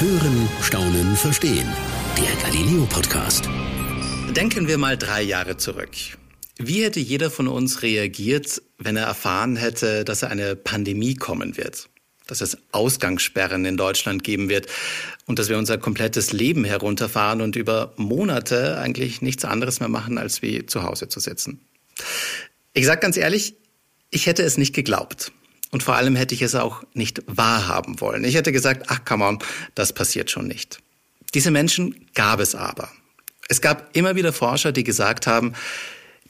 Hören, Staunen, Verstehen. Der Galileo-Podcast. Denken wir mal 3 Jahre zurück. Wie hätte jeder von uns reagiert, wenn er erfahren hätte, dass eine Pandemie kommen wird? Dass es Ausgangssperren in Deutschland geben wird und dass wir unser komplettes Leben herunterfahren und über Monate eigentlich nichts anderes mehr machen, als wie zu Hause zu sitzen. Ich sage ganz ehrlich, ich hätte es nicht geglaubt. Und vor allem hätte ich es auch nicht wahrhaben wollen. Ich hätte gesagt, ach come on, das passiert schon nicht. Diese Menschen gab es aber. Es gab immer wieder Forscher, die gesagt haben,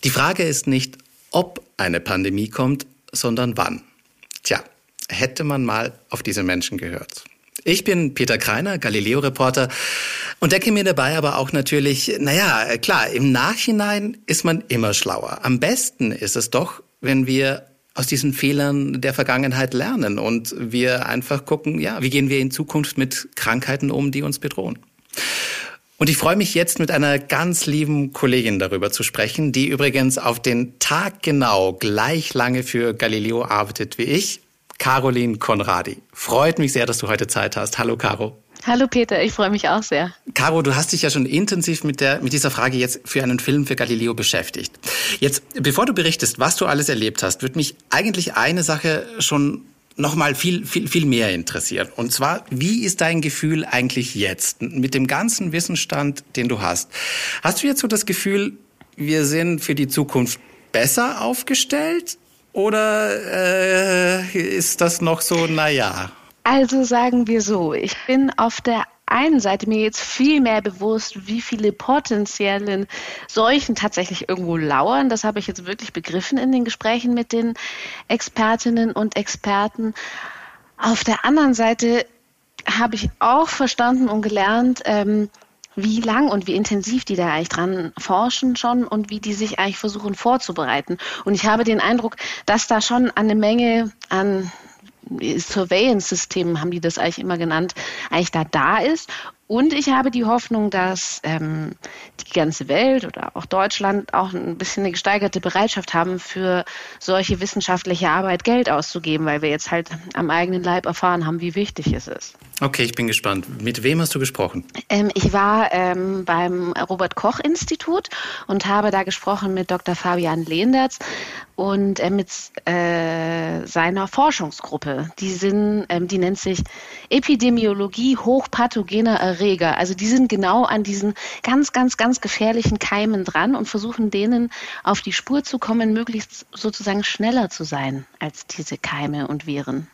die Frage ist nicht, ob eine Pandemie kommt, sondern wann. Tja, hätte man mal auf diese Menschen gehört. Ich bin Peter Krainer, Galileo-Reporter, und denke mir dabei aber auch natürlich, naja, klar, im Nachhinein ist man immer schlauer. Am besten ist es doch, wenn wir aus diesen Fehlern der Vergangenheit lernen und wir einfach gucken, ja, wie gehen wir in Zukunft mit Krankheiten um, die uns bedrohen. Und ich freue mich jetzt, mit einer ganz lieben Kollegin darüber zu sprechen, die übrigens auf den Tag genau gleich lange für Galileo arbeitet wie ich, Carolin Conrady. Freut mich sehr, dass du heute Zeit hast. Hallo, Caro. Hallo, Peter. Ich freue mich auch sehr. Caro, du hast dich ja schon intensiv mit dieser Frage jetzt für einen Film für Galileo beschäftigt. Jetzt, bevor du berichtest, was du alles erlebt hast, würde mich eigentlich eine Sache schon nochmal viel, viel, viel mehr interessieren. Und zwar, wie ist dein Gefühl eigentlich jetzt mit dem ganzen Wissensstand, den du hast? Hast du jetzt so das Gefühl, wir sind für die Zukunft besser aufgestellt? Oder ist das noch so, naja? Also sagen wir so, ich bin auf der einen Seite mir jetzt viel mehr bewusst, wie viele potenziellen Seuchen tatsächlich irgendwo lauern. Das habe ich jetzt wirklich begriffen in den Gesprächen mit den Expertinnen und Experten. Auf der anderen Seite habe ich auch verstanden und gelernt, wie lang und wie intensiv die da eigentlich dran forschen schon und wie die sich eigentlich versuchen vorzubereiten. Und ich habe den Eindruck, dass da schon eine Menge an Surveillance-Systemen, haben die das eigentlich immer genannt, eigentlich da ist. Und ich habe die Hoffnung, dass die ganze Welt oder auch Deutschland auch ein bisschen eine gesteigerte Bereitschaft haben, für solche wissenschaftliche Arbeit Geld auszugeben, weil wir jetzt halt am eigenen Leib erfahren haben, wie wichtig es ist. Okay, ich bin gespannt. Mit wem hast du gesprochen? Ich war beim Robert-Koch-Institut und habe da gesprochen mit Dr. Fabian Leendertz und mit seiner Forschungsgruppe. Die nennt sich Epidemiologie hochpathogener Erreger. Also die sind genau an diesen ganz, ganz, ganz gefährlichen Keimen dran und versuchen denen auf die Spur zu kommen, möglichst sozusagen schneller zu sein als diese Keime und Viren.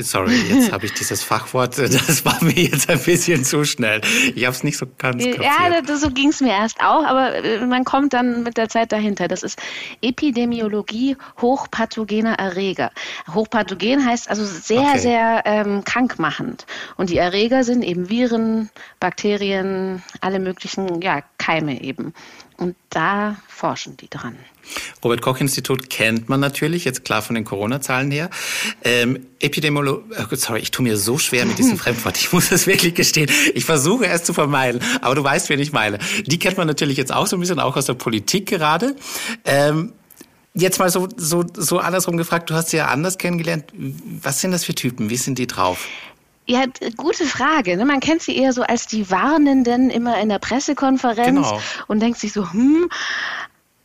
Sorry, jetzt habe ich dieses Fachwort, das war mir jetzt ein bisschen zu schnell. Ich habe es nicht so ganz kapiert. Ja, so ging es mir erst auch, aber man kommt dann mit der Zeit dahinter. Das ist Epidemiologie hochpathogener Erreger. Hochpathogen heißt also sehr, sehr krankmachend. Und die Erreger sind eben Viren, Bakterien, alle möglichen Keime eben. Und da forschen die dran. Robert-Koch-Institut kennt man natürlich, jetzt klar von den Corona-Zahlen her. Sorry, ich tue mir so schwer mit diesem Fremdwort. Ich muss das wirklich gestehen. Ich versuche es zu vermeiden, aber du weißt, wen ich meine. Die kennt man natürlich jetzt auch so ein bisschen, auch aus der Politik gerade. Jetzt mal so andersrum gefragt, du hast sie ja anders kennengelernt. Was sind das für Typen? Wie sind die drauf? Ja, gute Frage. Ne? Man kennt sie eher so als die Warnenden immer in der Pressekonferenz und denkt sich so,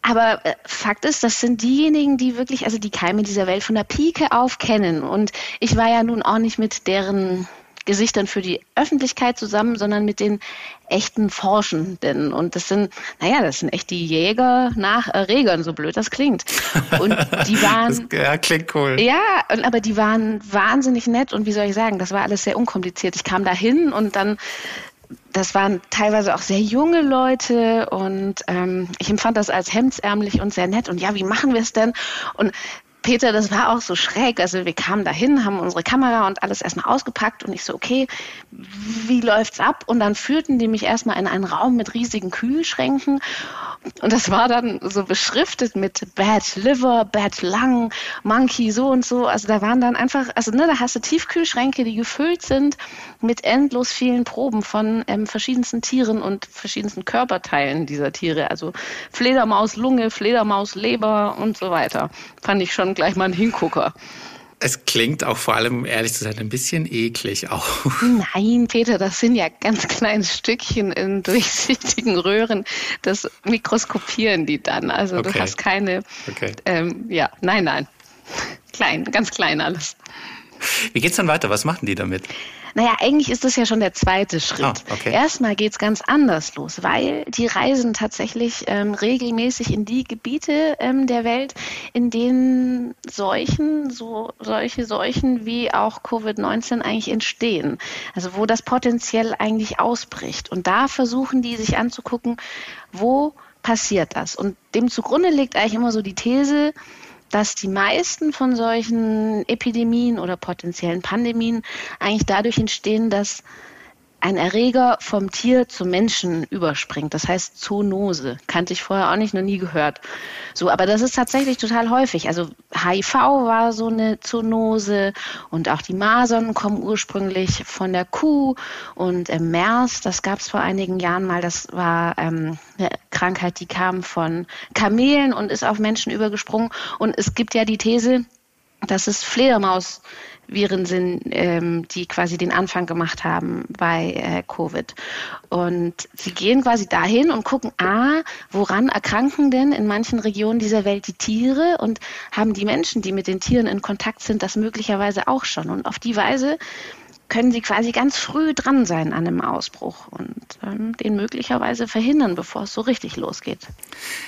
Aber Fakt ist, das sind diejenigen, die wirklich also die Keime dieser Welt von der Pike auf kennen. Und ich war ja nun auch nicht mit deren Gesichtern für die Öffentlichkeit zusammen, sondern mit den echten Forschenden. Und das sind echt die Jäger nach Erregern, so blöd das klingt. Und die waren... ja, klingt cool. Ja, aber die waren wahnsinnig nett und wie soll ich sagen, das war alles sehr unkompliziert. Ich kam da hin und dann... Das waren teilweise auch sehr junge Leute und ich empfand das als hemdsärmlich und sehr nett. Und ja, wie machen wir es denn? Und Peter, das war auch so schräg. Also wir kamen dahin, haben unsere Kamera und alles erstmal ausgepackt und ich so, okay, wie läuft's ab? Und dann führten die mich erstmal in einen Raum mit riesigen Kühlschränken und das war dann so beschriftet mit Bad Liver, Bad Lung, Monkey, so und so. Also da waren dann einfach, da hast du Tiefkühlschränke, die gefüllt sind mit endlos vielen Proben von verschiedensten Tieren und verschiedensten Körperteilen dieser Tiere. Also Fledermaus, Lunge, Fledermaus, Leber und so weiter. Fand ich schon gleich mal ein Hingucker. Es klingt auch vor allem, ehrlich zu sein, ein bisschen eklig auch. Nein, Peter, das sind ja ganz kleine Stückchen in durchsichtigen Röhren. Das mikroskopieren die dann. Also okay. Du hast keine... Okay. Nein. Klein, ganz klein alles. Wie geht's dann weiter? Was machen die damit? Naja, eigentlich ist das ja schon der zweite Schritt. Oh, okay. Erstmal geht es ganz anders los, weil die reisen tatsächlich regelmäßig in die Gebiete der Welt, in denen solche Seuchen wie auch Covid-19 eigentlich entstehen. Also wo das potenziell eigentlich ausbricht. Und da versuchen die sich anzugucken, wo passiert das. Und dem zugrunde liegt eigentlich immer so die These, dass die meisten von solchen Epidemien oder potenziellen Pandemien eigentlich dadurch entstehen, dass ein Erreger vom Tier zum Menschen überspringt. Das heißt Zoonose. Kannte ich vorher auch nicht, noch nie gehört. So, aber das ist tatsächlich total häufig. Also HIV war so eine Zoonose und auch die Masern kommen ursprünglich von der Kuh und MERS, das gab es vor einigen Jahren mal, das war eine Krankheit, die kam von Kamelen und ist auf Menschen übergesprungen. Und es gibt ja die These, dass es Fledermausviren sind, die quasi den Anfang gemacht haben bei Covid. Und sie gehen quasi dahin und gucken, woran erkranken denn in manchen Regionen dieser Welt die Tiere und haben die Menschen, die mit den Tieren in Kontakt sind, das möglicherweise auch schon. Und auf die Weise können sie quasi ganz früh dran sein an einem Ausbruch und den möglicherweise verhindern, bevor es so richtig losgeht.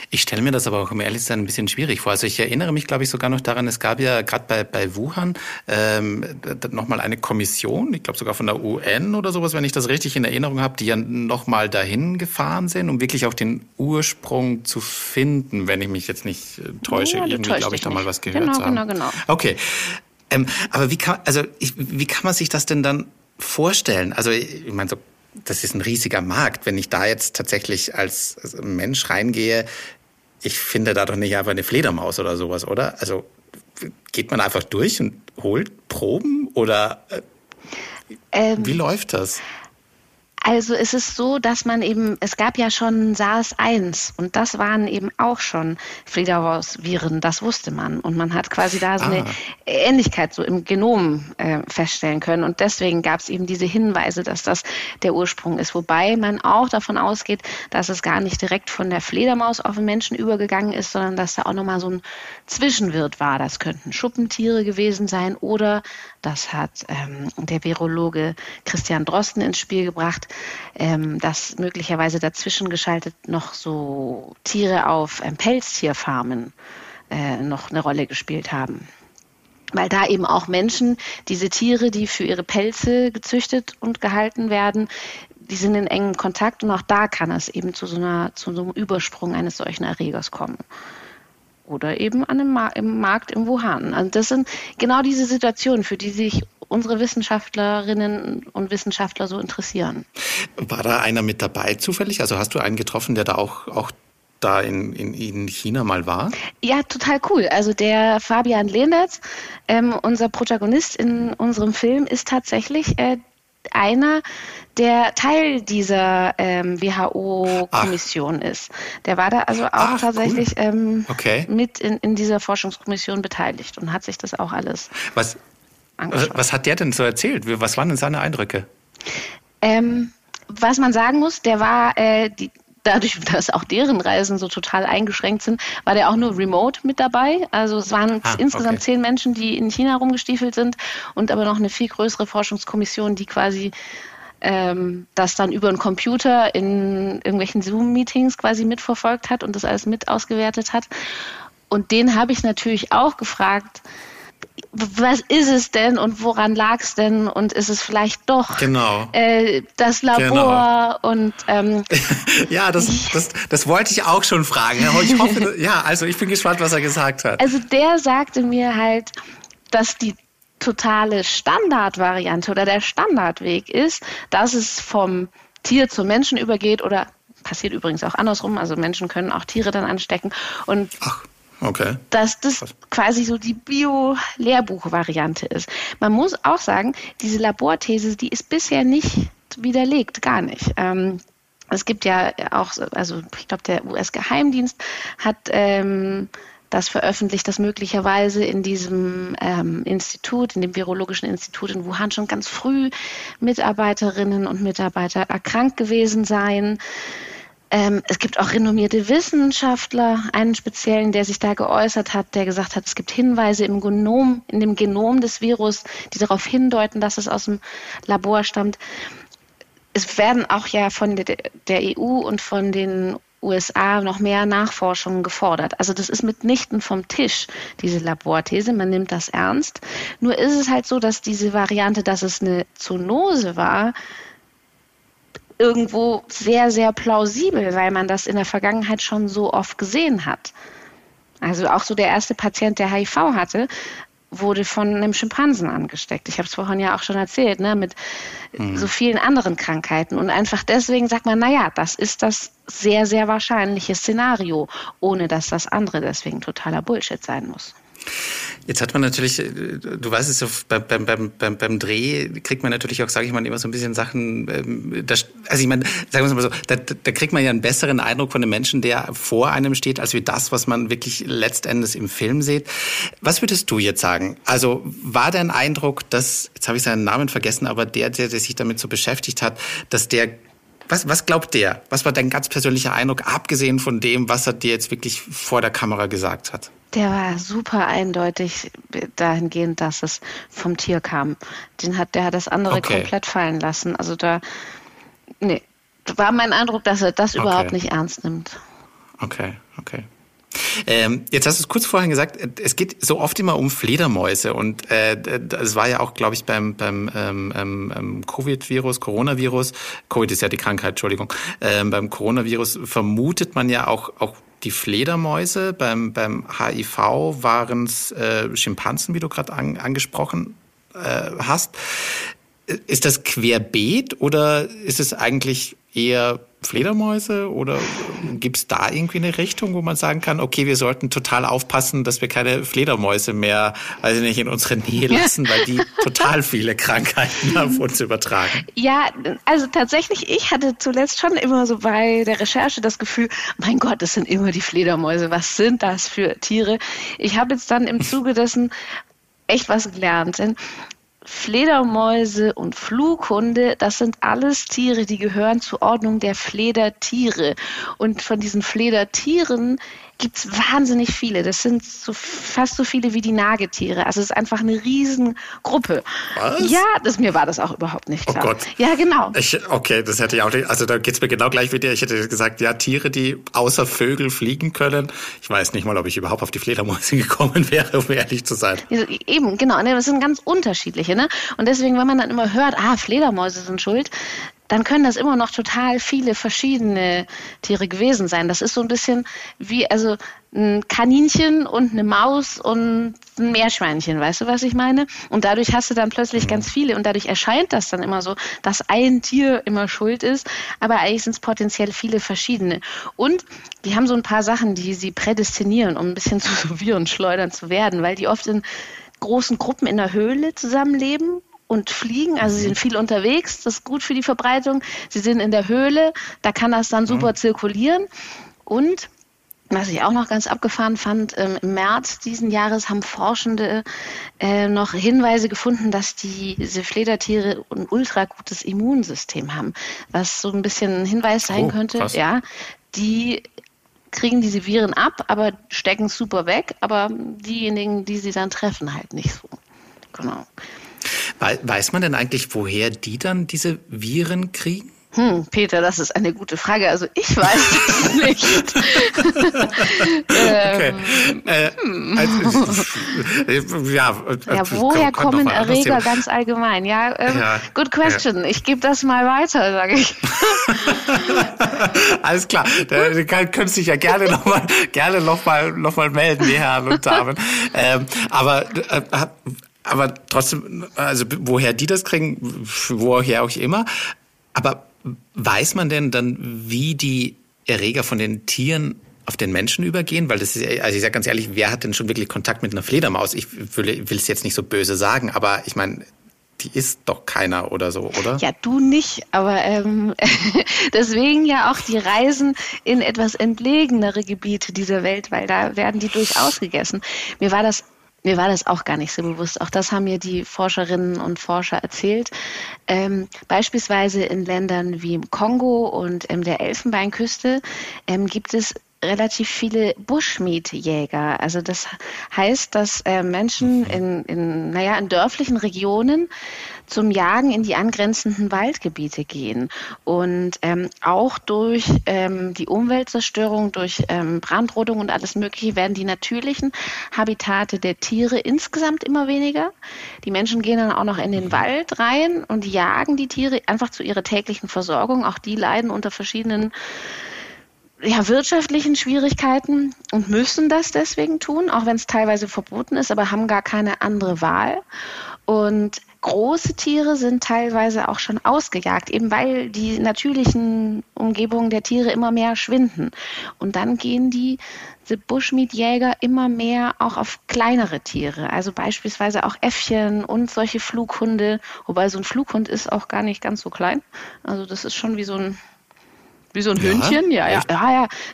Ich stelle mir das aber auch, um ehrlich zu sein, ein bisschen schwierig vor. Also ich erinnere mich, glaube ich, sogar noch daran, es gab ja gerade bei Wuhan nochmal eine Kommission, ich glaube sogar von der UN oder sowas, wenn ich das richtig in Erinnerung habe, die ja nochmal dahin gefahren sind, um wirklich auch den Ursprung zu finden, wenn ich mich jetzt nicht täusche. Ja, irgendwie, glaube ich, da mal was gehört zu haben. Genau. Okay. Aber wie kann man sich das denn dann vorstellen? Also ich meine, so, das ist ein riesiger Markt. Wenn ich da jetzt tatsächlich als Mensch reingehe, ich finde da doch nicht einfach eine Fledermaus oder sowas, oder? Also geht man einfach durch und holt Proben oder wie läuft das? Also es ist so, dass man eben, es gab ja schon SARS-1 und das waren eben auch schon Fledermausviren, das wusste man. Und man hat quasi da so eine Ähnlichkeit so im Genom feststellen können. Und deswegen gab es eben diese Hinweise, dass das der Ursprung ist. Wobei man auch davon ausgeht, dass es gar nicht direkt von der Fledermaus auf den Menschen übergegangen ist, sondern dass da auch nochmal so ein Zwischenwirt war. Das könnten Schuppentiere gewesen sein oder, das hat der Virologe Christian Drosten ins Spiel gebracht, dass möglicherweise dazwischen geschaltet noch so Tiere auf Pelztierfarmen noch eine Rolle gespielt haben. Weil da eben auch Menschen, diese Tiere, die für ihre Pelze gezüchtet und gehalten werden, die sind in engem Kontakt und auch da kann es eben zu so einem Übersprung eines solchen Erregers kommen. Oder eben im Markt in Wuhan. Also das sind genau diese Situationen, für die sich unsere Wissenschaftlerinnen und Wissenschaftler so interessieren. War da einer mit dabei zufällig? Also hast du einen getroffen, der da auch da in China mal war? Ja, total cool. Also der Fabian Leendertz, unser Protagonist in unserem Film, ist tatsächlich einer, der Teil dieser WHO-Kommission ist. Der war da also auch tatsächlich cool. Mit in dieser Forschungskommission beteiligt und hat sich das auch alles angeschaut. Was hat der denn so erzählt? Was waren denn seine Eindrücke? Was man sagen muss, der war, dadurch, dass auch deren Reisen so total eingeschränkt sind, war der auch nur remote mit dabei. Also es waren insgesamt 10 Menschen, die in China rumgestiefelt sind und aber noch eine viel größere Forschungskommission, die quasi das dann über einen Computer in irgendwelchen Zoom-Meetings quasi mitverfolgt hat und das alles mit ausgewertet hat. Und den habe ich natürlich auch gefragt, was ist es denn und woran lag es denn und ist es vielleicht doch das Labor und ja, das wollte ich auch schon fragen. Ich hoffe, also ich bin gespannt, was er gesagt hat. Also der sagte mir halt, dass die totale Standardvariante oder der Standardweg ist, dass es vom Tier zum Menschen übergeht oder passiert übrigens auch andersrum, also Menschen können auch Tiere dann anstecken und okay. Dass das quasi so die Bio-Lehrbuch-Variante ist. Man muss auch sagen, diese Laborthese, die ist bisher nicht widerlegt, gar nicht. Es gibt ja auch, also ich glaube, der US-Geheimdienst hat das veröffentlicht, dass möglicherweise in diesem Institut, in dem Virologischen Institut in Wuhan schon ganz früh Mitarbeiterinnen und Mitarbeiter erkrankt gewesen seien. Es gibt auch renommierte Wissenschaftler, einen speziellen, der sich da geäußert hat, der gesagt hat, es gibt Hinweise im Genom, in dem Genom des Virus, die darauf hindeuten, dass es aus dem Labor stammt. Es werden auch ja von der EU und von den USA noch mehr Nachforschungen gefordert. Also das ist mitnichten vom Tisch, diese Laborthese. Man nimmt das ernst. Nur ist es halt so, dass diese Variante, dass es eine Zoonose war, irgendwo sehr, sehr plausibel, weil man das in der Vergangenheit schon so oft gesehen hat. Also auch so der erste Patient, der HIV hatte, wurde von einem Schimpansen angesteckt. Ich habe es vorhin ja auch schon erzählt, ne, mit so vielen anderen Krankheiten. Und einfach deswegen sagt man, naja, das ist das sehr, sehr wahrscheinliche Szenario, ohne dass das andere deswegen totaler Bullshit sein muss. Jetzt hat man natürlich, du weißt es ja, beim Dreh kriegt man natürlich auch, sage ich mal, immer so ein bisschen Sachen, also ich meine, sagen wir es mal so, da kriegt man ja einen besseren Eindruck von einem Menschen, der vor einem steht, als wie das, was man wirklich letztendlich im Film sieht. Was würdest du jetzt sagen? Also war dein Eindruck, dass, jetzt habe ich seinen Namen vergessen, aber der sich damit so beschäftigt hat, dass der, was glaubt der? Was war dein ganz persönlicher Eindruck, abgesehen von dem, was er dir jetzt wirklich vor der Kamera gesagt hat? Der war super eindeutig dahingehend, dass es vom Tier kam. Der hat das andere komplett fallen lassen. Also war mein Eindruck, dass er das überhaupt nicht ernst nimmt. Okay. Jetzt hast du es kurz vorhin gesagt, es geht so oft immer um Fledermäuse und es war ja auch, glaube ich, beim Coronavirus, Covid ist ja die Krankheit, Entschuldigung, beim Coronavirus vermutet man ja auch die Fledermäuse, beim HIV waren es Schimpansen, wie du gerade angesprochen hast. Ist das querbeet oder ist es eigentlich eher Fledermäuse oder gibt es da irgendwie eine Richtung, wo man sagen kann, okay, wir sollten total aufpassen, dass wir keine Fledermäuse mehr, also nicht in unsere Nähe lassen, weil die total viele Krankheiten auf uns übertragen? Ja, also tatsächlich, ich hatte zuletzt schon immer so bei der Recherche das Gefühl, mein Gott, das sind immer die Fledermäuse, was sind das für Tiere? Ich habe jetzt dann im Zuge dessen echt was gelernt, denn Fledermäuse und Flughunde, das sind alles Tiere, die gehören zur Ordnung der Fledertiere. Und von diesen Fledertieren gibt es wahnsinnig viele. Das sind fast so viele wie die Nagetiere. Also es ist einfach eine Riesengruppe. Was? Ja, mir war das auch überhaupt nicht klar. Oh Gott. Ja, genau. Das hätte ich auch nicht. Also da geht es mir genau gleich wie dir. Ich hätte gesagt, ja, Tiere, die außer Vögel fliegen können. Ich weiß nicht mal, ob ich überhaupt auf die Fledermäuse gekommen wäre, um ehrlich zu sein. Ja, eben, genau. Das sind ganz unterschiedliche. Ne? Und deswegen, wenn man dann immer hört, Fledermäuse sind schuld, dann können das immer noch total viele verschiedene Tiere gewesen sein. Das ist so ein bisschen wie also ein Kaninchen und eine Maus und ein Meerschweinchen, weißt du, was ich meine? Und dadurch hast du dann plötzlich ganz viele und dadurch erscheint das dann immer so, dass ein Tier immer schuld ist, aber eigentlich sind es potenziell viele verschiedene. Und die haben so ein paar Sachen, die sie prädestinieren, um ein bisschen zu so Virenschleudern zu werden, weil die oft in großen Gruppen in der Höhle zusammenleben und fliegen, also sie sind viel unterwegs, das ist gut für die Verbreitung. Sie sind in der Höhle, da kann das dann super zirkulieren. Und was ich auch noch ganz abgefahren fand, im März diesen Jahres haben Forschende noch Hinweise gefunden, dass diese Fledertiere ein ultra gutes Immunsystem haben, was so ein bisschen ein Hinweis sein könnte. Krass. Ja, die kriegen diese Viren ab, aber stecken es super weg, aber diejenigen, die sie dann treffen, halt nicht so. Genau. Weiß man denn eigentlich, woher die dann diese Viren kriegen? Peter, das ist eine gute Frage. Also ich weiß es nicht. Woher kommen Erreger ganz allgemein? Good question. Ja. Ich gebe das mal weiter, sage ich. Alles klar. Du könntest dich ja gerne noch mal melden, die Herren und Damen. Aber trotzdem, also woher die das kriegen, woher auch immer. Aber weiß man denn dann, wie die Erreger von den Tieren auf den Menschen übergehen? Weil das ist, also ich sage ganz ehrlich, wer hat denn schon wirklich Kontakt mit einer Fledermaus? Ich will es jetzt nicht so böse sagen, aber ich meine, die isst doch keiner oder so, oder? Ja, du nicht, aber deswegen ja auch die Reisen in etwas entlegenere Gebiete dieser Welt, weil da werden die durchaus gegessen. Mir war das auch gar nicht so bewusst. Auch das haben mir die Forscherinnen und Forscher erzählt. Beispielsweise in Ländern wie im Kongo und der Elfenbeinküste gibt es relativ viele Bushmeat-Jäger. Also das heißt, dass Menschen in dörflichen Regionen zum Jagen in die angrenzenden Waldgebiete gehen. Und auch durch die Umweltzerstörung, durch Brandrodung und alles Mögliche werden die natürlichen Habitate der Tiere insgesamt immer weniger. Die Menschen gehen dann auch noch in den Wald rein und jagen die Tiere einfach zu ihrer täglichen Versorgung. Auch die leiden unter verschiedenen wirtschaftlichen Schwierigkeiten und müssen das deswegen tun, auch wenn es teilweise verboten ist, aber haben gar keine andere Wahl. Und große Tiere sind teilweise auch schon ausgejagt, eben weil die natürlichen Umgebungen der Tiere immer mehr schwinden. Und dann gehen diese Bushmeat-Jäger immer mehr auch auf kleinere Tiere, also beispielsweise auch Äffchen und solche Flughunde, wobei so ein Flughund ist auch gar nicht ganz so klein. Also das ist schon wie so ein Hündchen, ja,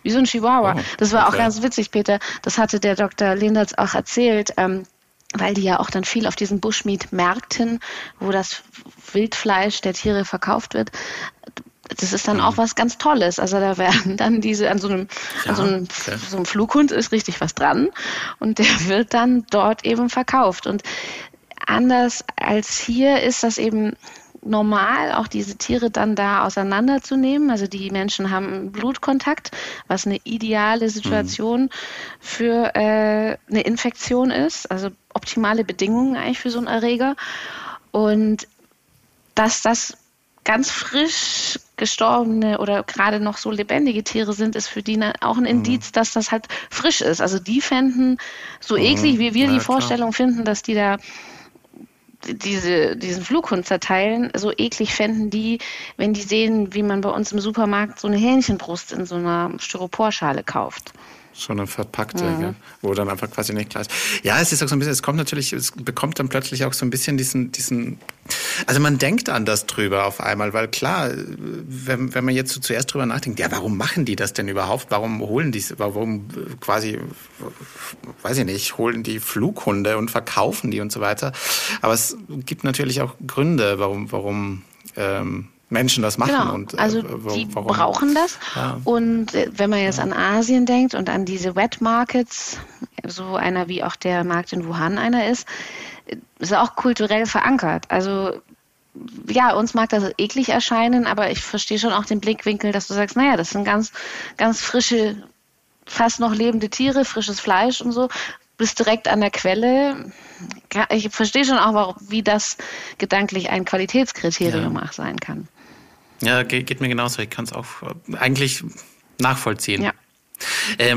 wie so ein Chihuahua. Oh, das war auch ganz witzig, Peter. Das hatte der Dr. Leendertz auch erzählt, weil die ja auch dann viel auf diesen Bushmeat-Märkten, wo das Wildfleisch der Tiere verkauft wird, das ist dann auch was ganz Tolles. Also da werden dann an so einem Flughund ist richtig was dran und der wird dann dort eben verkauft. Und anders als hier ist das eben normal, auch diese Tiere dann da auseinanderzunehmen. Also die Menschen haben Blutkontakt, was eine ideale Situation für eine Infektion ist. Also optimale Bedingungen eigentlich für so einen Erreger. Und dass das ganz frisch gestorbene oder gerade noch so lebendige Tiere sind, ist für die auch ein Indiz, dass das halt frisch ist. Also die fänden, so eklig wie wir die Vorstellung finden, dass die da diesen Flughund zerteilen, so eklig fänden die, wenn die sehen, wie man bei uns im Supermarkt so eine Hähnchenbrust in so einer Styroporschale kauft. Schon eine verpackte, gell? Wo dann einfach quasi nicht klar ist. Ja, es ist auch so ein bisschen, es bekommt dann plötzlich auch so ein bisschen diesen, also man denkt anders drüber auf einmal, weil klar, wenn man jetzt so zuerst drüber nachdenkt, ja, warum machen die das denn überhaupt? Warum holen die Flughunde und verkaufen die und so weiter? Aber es gibt natürlich auch Gründe, warum Menschen das machen. Genau. Und warum brauchen das. Ja. Und wenn man jetzt an Asien denkt und an diese Wet Markets, so einer wie auch der Markt in Wuhan einer ist auch kulturell verankert. Also ja, uns mag das eklig erscheinen, aber ich verstehe schon auch den Blickwinkel, dass du sagst, naja, das sind ganz, ganz frische, fast noch lebende Tiere, frisches Fleisch und so. Bist direkt an der Quelle. Ich verstehe schon auch, wie das gedanklich ein Qualitätskriterium auch sein kann. Ja, geht mir genauso. Ich kann es auch eigentlich nachvollziehen. Ja.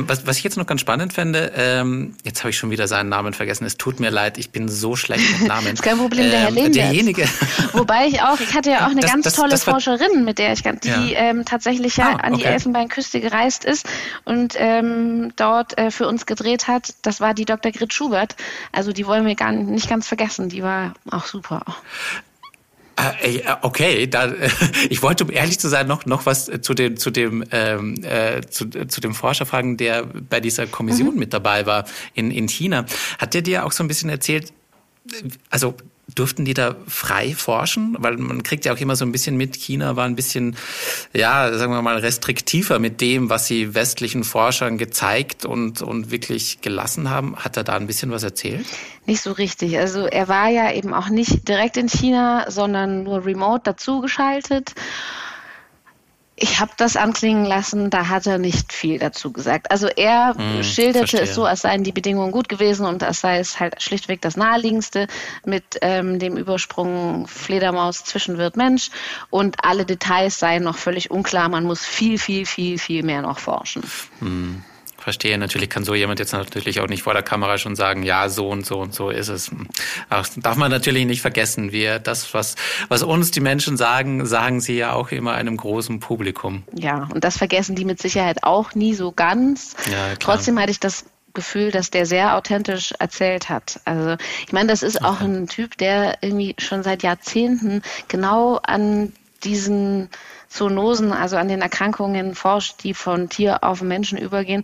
Was ich jetzt noch ganz spannend fände, jetzt habe ich schon wieder seinen Namen vergessen, es tut mir leid, ich bin so schlecht mit Namen. Das ist kein Problem, der Herr Leendertz. Wobei ich hatte ja auch eine tolle Forscherin, mit der ich, tatsächlich an die Elfenbeinküste gereist ist und dort für uns gedreht hat. Das war die Dr. Grit Schubert, also die wollen wir nicht ganz vergessen, die war auch super. Okay, ich wollte, um ehrlich zu sein, noch was zu dem Forscher fragen, der bei dieser Kommission mit dabei war in China. Hat der dir auch so ein bisschen erzählt, also durften die da frei forschen? Weil man kriegt ja auch immer so ein bisschen mit, China war ein bisschen, sagen wir mal, restriktiver mit dem, was sie westlichen Forschern gezeigt und wirklich gelassen haben. Hat er da ein bisschen was erzählt? Nicht so richtig. Also er war ja eben auch nicht direkt in China, sondern nur remote dazugeschaltet. Ich habe das anklingen lassen, da hat er nicht viel dazu gesagt. Also er schilderte es so, als seien die Bedingungen gut gewesen und als sei es halt schlichtweg das Naheliegendste mit dem Übersprung Fledermaus, Zwischenwirt, Mensch und alle Details seien noch völlig unklar. Man muss viel, viel, viel, viel mehr noch forschen. Hm. Verstehe, natürlich kann so jemand jetzt natürlich auch nicht vor der Kamera schon sagen, ja, so und so und so ist es. Ach, darf man natürlich nicht vergessen, was uns die Menschen sagen, sagen sie ja auch immer einem großen Publikum. Ja, und das vergessen die mit Sicherheit auch nie so ganz. Ja, klar. Trotzdem hatte ich das Gefühl, dass der sehr authentisch erzählt hat. Also ich meine, das ist auch ein Typ, der irgendwie schon seit Jahrzehnten genau an diesen Zoonosen, also an den Erkrankungen forscht, die von Tier auf Menschen übergehen.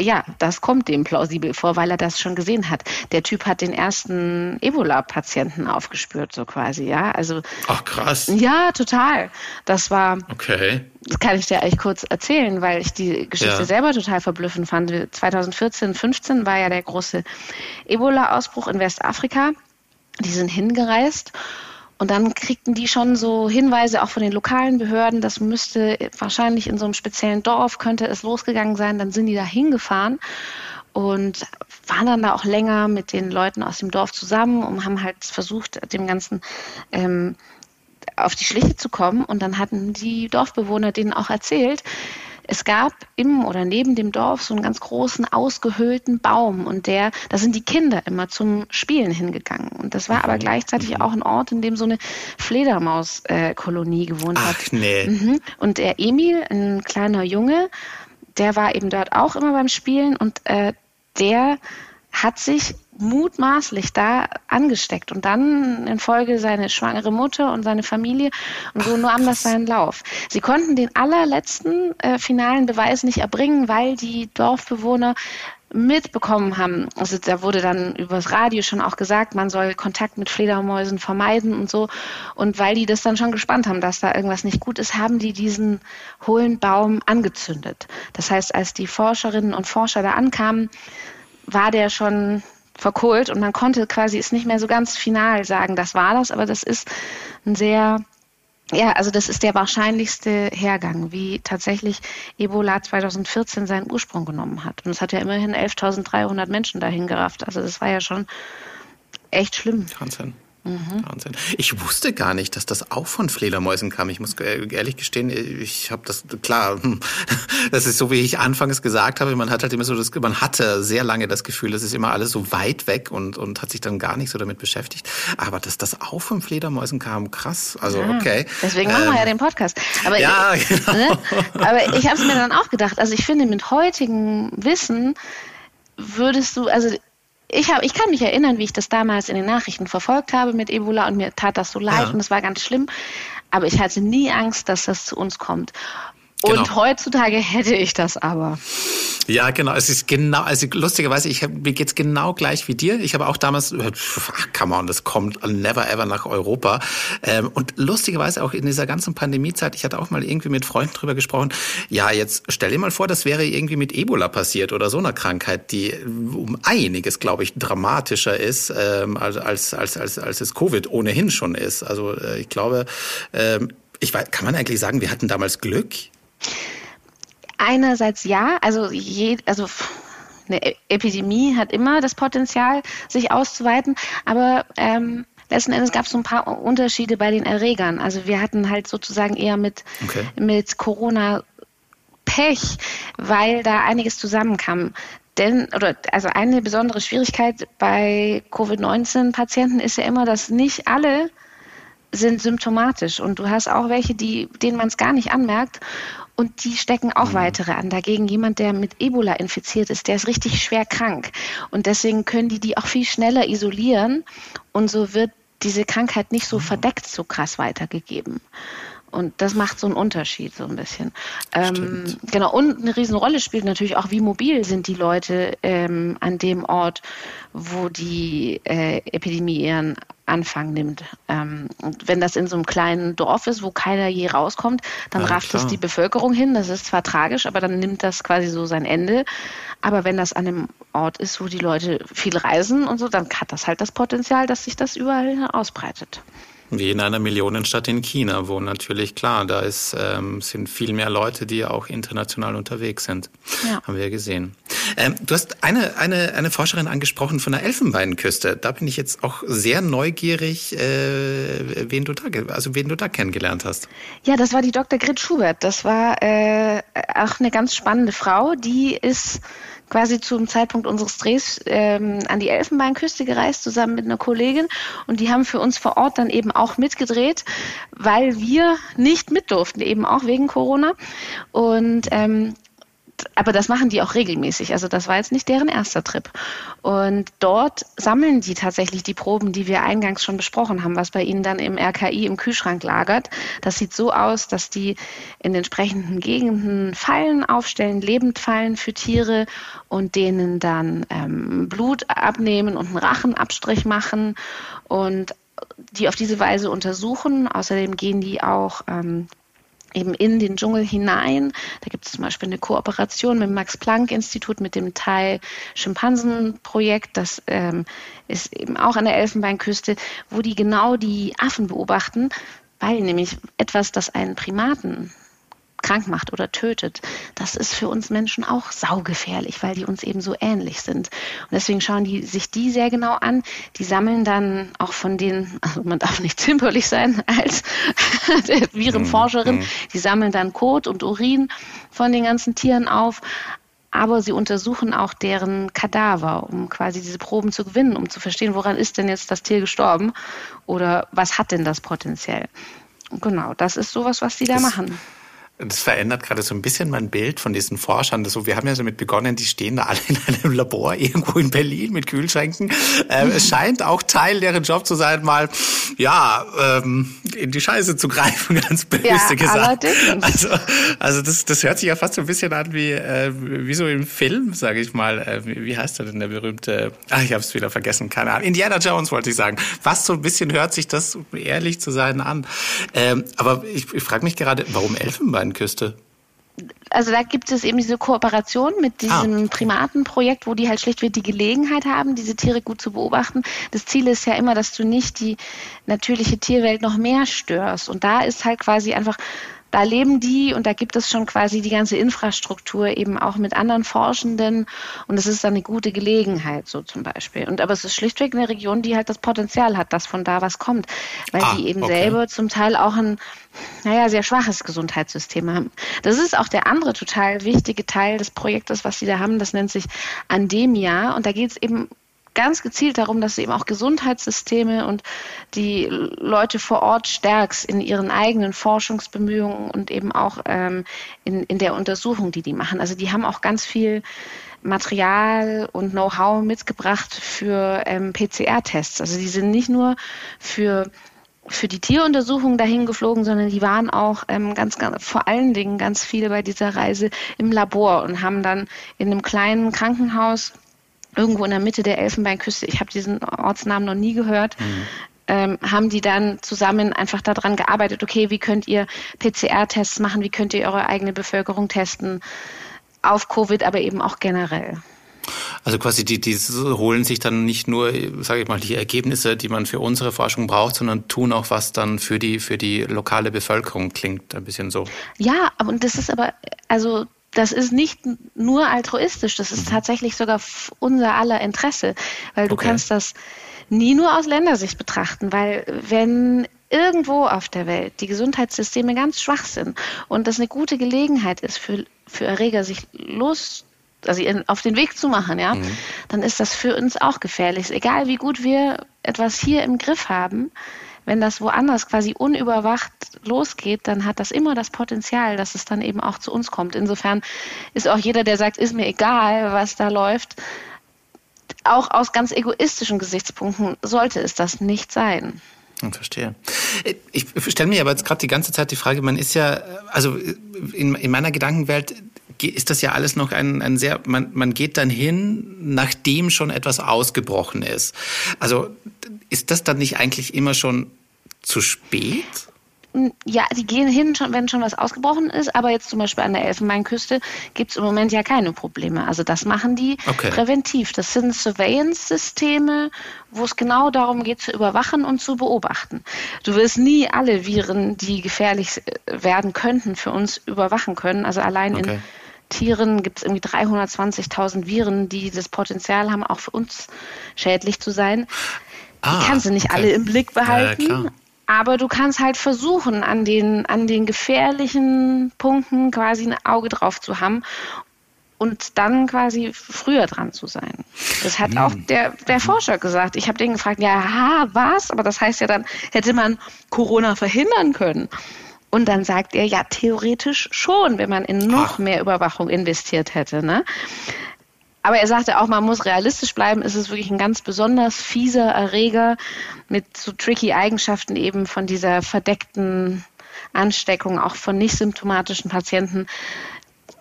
Ja, das kommt dem plausibel vor, weil er das schon gesehen hat. Der Typ hat den ersten Ebola-Patienten aufgespürt, so quasi, ja. Also, ach, krass. Ja, total. Das war, okay. Das kann ich dir eigentlich kurz erzählen, weil ich die Geschichte selber total verblüffend fand. 2014, 15 war ja der große Ebola-Ausbruch in Westafrika. Die sind hingereist. Und dann kriegten die schon so Hinweise auch von den lokalen Behörden, das müsste wahrscheinlich in so einem speziellen Dorf, könnte es losgegangen sein. Dann sind die da hingefahren und waren dann da auch länger mit den Leuten aus dem Dorf zusammen und haben halt versucht, dem Ganzen auf die Schliche zu kommen. Und dann hatten die Dorfbewohner denen auch erzählt, es gab im oder neben dem Dorf so einen ganz großen, ausgehöhlten Baum und da sind die Kinder immer zum Spielen hingegangen. Und das war aber gleichzeitig auch ein Ort, in dem so eine Fledermauskolonie gewohnt hat. Ach nee. Mhm. Und der Emil, ein kleiner Junge, der war eben dort auch immer beim Spielen und der hat sich mutmaßlich da angesteckt und dann in Folge seine schwangere Mutter und seine Familie und so nahm das seinen Lauf. Sie konnten den allerletzten finalen Beweis nicht erbringen, weil die Dorfbewohner mitbekommen haben, also da wurde dann übers Radio schon auch gesagt, man soll Kontakt mit Fledermäusen vermeiden und so. Und weil die das dann schon gespannt haben, dass da irgendwas nicht gut ist, haben die diesen hohlen Baum angezündet. Das heißt, als die Forscherinnen und Forscher da ankamen, war der schon verkohlt und man konnte quasi es nicht mehr so ganz final sagen, das war das, aber das ist ein sehr, ja, also das ist der wahrscheinlichste Hergang, wie tatsächlich Ebola 2014 seinen Ursprung genommen hat. Und es hat ja immerhin 11.300 Menschen dahin gerafft, also das war ja schon echt schlimm. Wahnsinn. Wahnsinn. Ich wusste gar nicht, dass das auch von Fledermäusen kam. Ich muss ehrlich gestehen, ich habe das, klar, das ist so, wie ich anfangs gesagt habe, man hat halt immer so das, man hatte sehr lange das Gefühl, das ist immer alles so weit weg und hat sich dann gar nicht so damit beschäftigt. Aber dass das auch von Fledermäusen kam, krass. Also, okay. Deswegen machen wir ja den Podcast. Aber ja, genau. Aber ich habe es mir dann auch gedacht, also ich finde, mit heutigem Wissen würdest du, also ich kann mich erinnern, wie ich das damals in den Nachrichten verfolgt habe mit Ebola und mir tat das so leid und es war ganz schlimm. Aber ich hatte nie Angst, dass das zu uns kommt. Und heutzutage hätte ich das aber. Ja, genau. Es ist genau, also lustigerweise, mir geht's genau gleich wie dir. Ich habe auch damals, come on, das kommt never ever nach Europa. Und lustigerweise auch in dieser ganzen Pandemiezeit, ich hatte auch mal irgendwie mit Freunden drüber gesprochen. Ja, jetzt stell dir mal vor, das wäre irgendwie mit Ebola passiert oder so einer Krankheit, die um einiges, glaube ich, dramatischer ist, als es Covid ohnehin schon ist. Also, ich glaube, ich weiß, kann man eigentlich sagen, wir hatten damals Glück? Einerseits ja, also eine Epidemie hat immer das Potenzial, sich auszuweiten, aber letzten Endes gab es so ein paar Unterschiede bei den Erregern. Also wir hatten halt sozusagen eher mit Corona Pech, weil da einiges zusammenkam. Also eine besondere Schwierigkeit bei Covid-19-Patienten ist ja immer, dass nicht alle sind symptomatisch und du hast auch welche, denen man es gar nicht anmerkt und die stecken auch weitere an. Dagegen jemand, der mit Ebola infiziert ist, der ist richtig schwer krank und deswegen können die auch viel schneller isolieren und so wird diese Krankheit nicht so verdeckt so krass weitergegeben. Und das macht so einen Unterschied so ein bisschen. Genau. Und eine Riesenrolle spielt natürlich auch, wie mobil sind die Leute an dem Ort, wo die Epidemie ihren Anfang nimmt. Und wenn das in so einem kleinen Dorf ist, wo keiner je rauskommt, dann rafft es die Bevölkerung hin. Das ist zwar tragisch, aber dann nimmt das quasi so sein Ende. Aber wenn das an einem Ort ist, wo die Leute viel reisen und so, dann hat das halt das Potenzial, dass sich das überall ausbreitet. Wie in einer Millionenstadt in China, wo natürlich, klar, da sind viel mehr Leute, die auch international unterwegs sind. Ja. Haben wir ja gesehen. Du hast eine Forscherin angesprochen von der Elfenbeinküste. Da bin ich jetzt auch sehr neugierig, wen du da kennengelernt hast. Ja, das war die Dr. Grit Schubert. Das war auch eine ganz spannende Frau. Die ist quasi zum Zeitpunkt unseres Drehs an die Elfenbeinküste gereist, zusammen mit einer Kollegin. Und die haben für uns vor Ort dann eben auch mitgedreht, weil wir nicht mit durften, eben auch wegen Corona. Und aber das machen die auch regelmäßig. Also das war jetzt nicht deren erster Trip. Und dort sammeln die tatsächlich die Proben, die wir eingangs schon besprochen haben, was bei ihnen dann im RKI im Kühlschrank lagert. Das sieht so aus, dass die in den entsprechenden Gegenden Fallen aufstellen, Lebendfallen für Tiere und denen dann Blut abnehmen und einen Rachenabstrich machen und die auf diese Weise untersuchen. Außerdem gehen die auch eben in den Dschungel hinein. Da gibt es zum Beispiel eine Kooperation mit dem Max-Planck-Institut, mit dem Thai-Schimpansen-Projekt. Das ist eben auch an der Elfenbeinküste, wo die genau die Affen beobachten, weil nämlich etwas, das einen Primaten krank macht oder tötet, das ist für uns Menschen auch saugefährlich, weil die uns eben so ähnlich sind. Und deswegen schauen die sich die sehr genau an. Die sammeln dann auch von denen, also man darf nicht zimperlich sein als Virenforscherin, die sammeln dann Kot und Urin von den ganzen Tieren auf, aber sie untersuchen auch deren Kadaver, um quasi diese Proben zu gewinnen, um zu verstehen, woran ist denn jetzt das Tier gestorben oder was hat denn das potenziell. Genau, das ist sowas, was die da machen. Das verändert gerade so ein bisschen mein Bild von diesen Forschern. Also wir haben ja damit begonnen, die stehen da alle in einem Labor irgendwo in Berlin mit Kühlschränken. Es scheint auch Teil deren Job zu sein, mal in die Scheiße zu greifen, ganz böse gesagt. Also das hört sich ja fast so ein bisschen an wie so im Film, sage ich mal. Wie heißt der denn, der berühmte? Ach, ich habe es wieder vergessen, keine Ahnung. Indiana Jones wollte ich sagen. Fast so ein bisschen hört sich das, um ehrlich zu sein, an. Aber ich frage mich gerade, warum Elfenbein? Küste. Also da gibt es eben diese Kooperation mit diesem Primatenprojekt, wo die halt schlichtweg die Gelegenheit haben, diese Tiere gut zu beobachten. Das Ziel ist ja immer, dass du nicht die natürliche Tierwelt noch mehr störst. Und da ist halt quasi einfach, da leben die und da gibt es schon quasi die ganze Infrastruktur eben auch mit anderen Forschenden und es ist dann eine gute Gelegenheit so zum Beispiel. Aber es ist schlichtweg eine Region, die halt das Potenzial hat, dass von da was kommt, weil die eben selber zum Teil auch ein sehr schwaches Gesundheitssystem haben. Das ist auch der andere total wichtige Teil des Projektes, was sie da haben, das nennt sich Andemia und da geht es eben ganz gezielt darum, dass du eben auch Gesundheitssysteme und die Leute vor Ort stärkst in ihren eigenen Forschungsbemühungen und eben auch in der Untersuchung, die machen. Also die haben auch ganz viel Material und Know-how mitgebracht für PCR-Tests. Also die sind nicht nur für die Tieruntersuchungen dahin geflogen, sondern die waren auch vor allen Dingen ganz viel bei dieser Reise im Labor und haben dann in einem kleinen Krankenhaus irgendwo in der Mitte der Elfenbeinküste, ich habe diesen Ortsnamen noch nie gehört, haben die dann zusammen einfach daran gearbeitet, okay, wie könnt ihr PCR-Tests machen, wie könnt ihr eure eigene Bevölkerung testen, auf Covid, aber eben auch generell. Also quasi die holen sich dann nicht nur, sage ich mal, die Ergebnisse, die man für unsere Forschung braucht, sondern tun auch was dann für die lokale Bevölkerung, klingt ein bisschen so. Ja, und das ist aber, also das ist nicht nur altruistisch, das ist tatsächlich sogar unser aller Interesse, weil du kannst das nie nur aus Ländersicht betrachten, weil wenn irgendwo auf der Welt die Gesundheitssysteme ganz schwach sind und das eine gute Gelegenheit ist für Erreger, sich auf den Weg zu machen, dann ist das für uns auch gefährlich. Egal wie gut wir etwas hier im Griff haben, wenn das woanders quasi unüberwacht losgeht, dann hat das immer das Potenzial, dass es dann eben auch zu uns kommt. Insofern ist auch jeder, der sagt, ist mir egal, was da läuft, auch aus ganz egoistischen Gesichtspunkten sollte es das nicht sein. Ich verstehe. Ich stelle mir aber jetzt gerade die ganze Zeit die Frage, man ist ja, also in meiner Gedankenwelt ist das ja alles noch ein sehr, man geht dann hin, nachdem schon etwas ausgebrochen ist. Also ist das dann nicht eigentlich immer schon zu spät? Ja, die gehen hin, wenn schon was ausgebrochen ist, aber jetzt zum Beispiel an der Elfenbeinküste gibt es im Moment ja keine Probleme. Also das machen die präventiv. Das sind Surveillance-Systeme, wo es genau darum geht, zu überwachen und zu beobachten. Du wirst nie alle Viren, die gefährlich werden könnten, für uns überwachen können. Also allein in Tieren gibt es irgendwie 320.000 Viren, die das Potenzial haben, auch für uns schädlich zu sein. Die kannst du nicht alle im Blick behalten, aber du kannst halt versuchen, an den gefährlichen Punkten quasi ein Auge drauf zu haben und dann quasi früher dran zu sein. Das hat auch der Forscher gesagt. Ich habe den gefragt, aber das heißt ja dann, hätte man Corona verhindern können. Und dann sagt er, ja, theoretisch schon, wenn man in noch mehr Überwachung investiert hätte, ne? Aber er sagte auch, man muss realistisch bleiben. Es ist wirklich ein ganz besonders fieser Erreger mit so tricky Eigenschaften eben von dieser verdeckten Ansteckung, auch von nicht symptomatischen Patienten.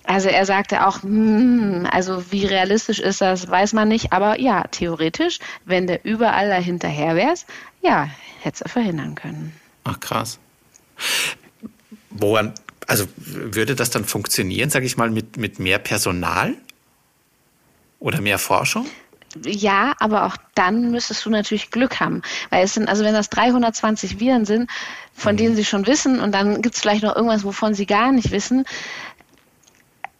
Also er sagte auch, also wie realistisch ist das, weiß man nicht. Aber ja, theoretisch, wenn der überall dahinterher wäre, ja, hätte er verhindern können. Ach, krass. Woran, also würde das dann funktionieren, sage ich mal, mit mehr Personal? Oder mehr Forschung? Ja, aber auch dann müsstest du natürlich Glück haben. Weil es sind, also wenn das 320 Viren sind, von denen sie schon wissen, und dann gibt es vielleicht noch irgendwas, wovon sie gar nicht wissen.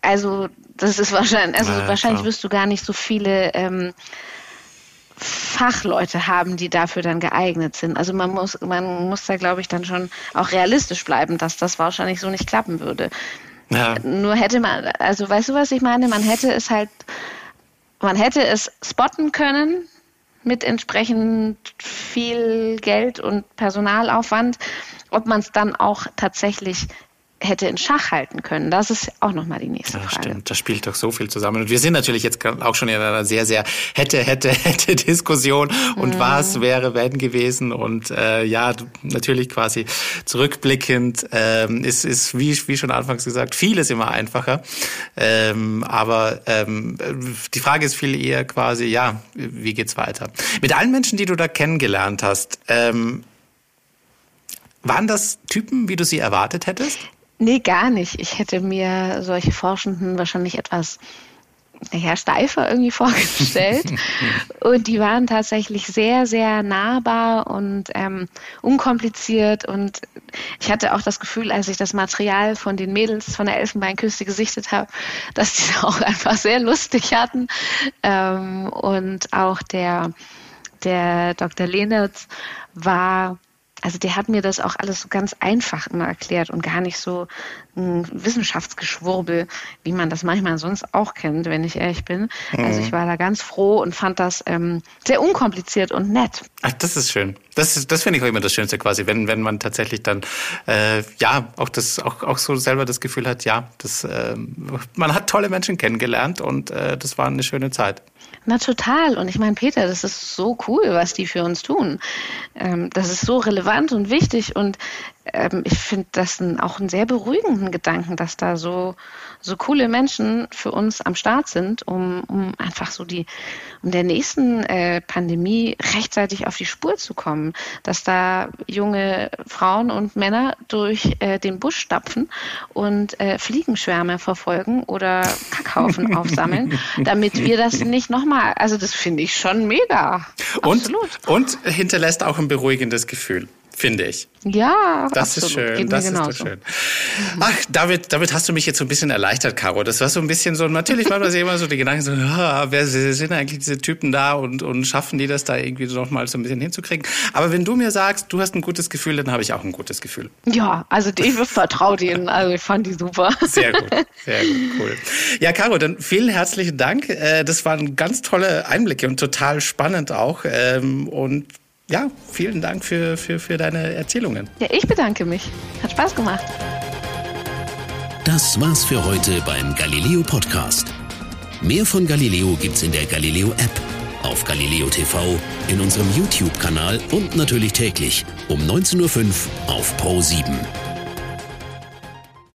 Also, das ist wahrscheinlich, also ja, wahrscheinlich wirst du gar nicht so viele Fachleute haben, die dafür dann geeignet sind. Also man muss da, glaube ich, dann schon auch realistisch bleiben, dass das wahrscheinlich so nicht klappen würde. Ja. Nur hätte man, also weißt du, was ich meine? Man hätte es spotten können mit entsprechend viel Geld und Personalaufwand, ob man es dann auch tatsächlich hätte in Schach halten können. Das ist auch nochmal die nächste Frage. Stimmt, das spielt doch so viel zusammen. Und wir sind natürlich jetzt auch schon in einer sehr, sehr hätte Diskussion und was wäre, wenn gewesen. Und ja, natürlich quasi zurückblickend ist wie schon anfangs gesagt, vieles immer einfacher. Aber die Frage ist viel eher quasi, ja, wie geht's weiter? Mit allen Menschen, die du da kennengelernt hast, waren das Typen, wie du sie erwartet hättest? Nee, gar nicht. Ich hätte mir solche Forschenden wahrscheinlich etwas, steifer irgendwie vorgestellt. Und die waren tatsächlich sehr, sehr nahbar und unkompliziert. Und ich hatte auch das Gefühl, als ich das Material von den Mädels von der Elfenbeinküste gesichtet habe, dass die es auch einfach sehr lustig hatten. Und auch der Dr. Leendertz also der hat mir das auch alles so ganz einfach immer erklärt und gar nicht so ein Wissenschaftsgeschwurbel, wie man das manchmal sonst auch kennt, wenn ich ehrlich bin. Also ich war da ganz froh und fand das sehr unkompliziert und nett. Ach, das ist schön. Das finde ich auch immer das Schönste quasi, wenn man tatsächlich dann auch so selber das Gefühl hat, man hat tolle Menschen kennengelernt und das war eine schöne Zeit. Na total. Und ich meine, Peter, das ist so cool, was die für uns tun. Das ist so relevant und wichtig. Und ich finde das auch einen sehr beruhigenden Gedanken, dass da so coole Menschen für uns am Start sind, um einfach so um der nächsten Pandemie rechtzeitig auf die Spur zu kommen. Dass da junge Frauen und Männer durch den Busch stapfen und Fliegenschwärme verfolgen oder Kackhaufen aufsammeln, damit wir das nicht nochmal, also das finde ich schon mega. Und hinterlässt auch ein beruhigendes Gefühl. Finde ich. Ja, das absolut. Ist schön. Das ist doch schön. Ach, damit hast du mich jetzt so ein bisschen erleichtert, Caro. Das war so ein bisschen so, natürlich war das immer so die Gedanken so, wer sind eigentlich diese Typen da und schaffen die das da irgendwie noch mal so ein bisschen hinzukriegen? Aber wenn du mir sagst, du hast ein gutes Gefühl, dann habe ich auch ein gutes Gefühl. Ja, also ich vertraue denen. Also ich fand die super. Sehr gut, cool. Ja, Caro, dann vielen herzlichen Dank. Das waren ganz tolle Einblicke und total spannend auch. Und ja, vielen Dank für deine Erzählungen. Ja, ich bedanke mich. Hat Spaß gemacht. Das war's für heute beim Galileo Podcast. Mehr von Galileo gibt's in der Galileo App, auf Galileo TV, in unserem YouTube-Kanal und natürlich täglich um 19:05 Uhr auf Pro7.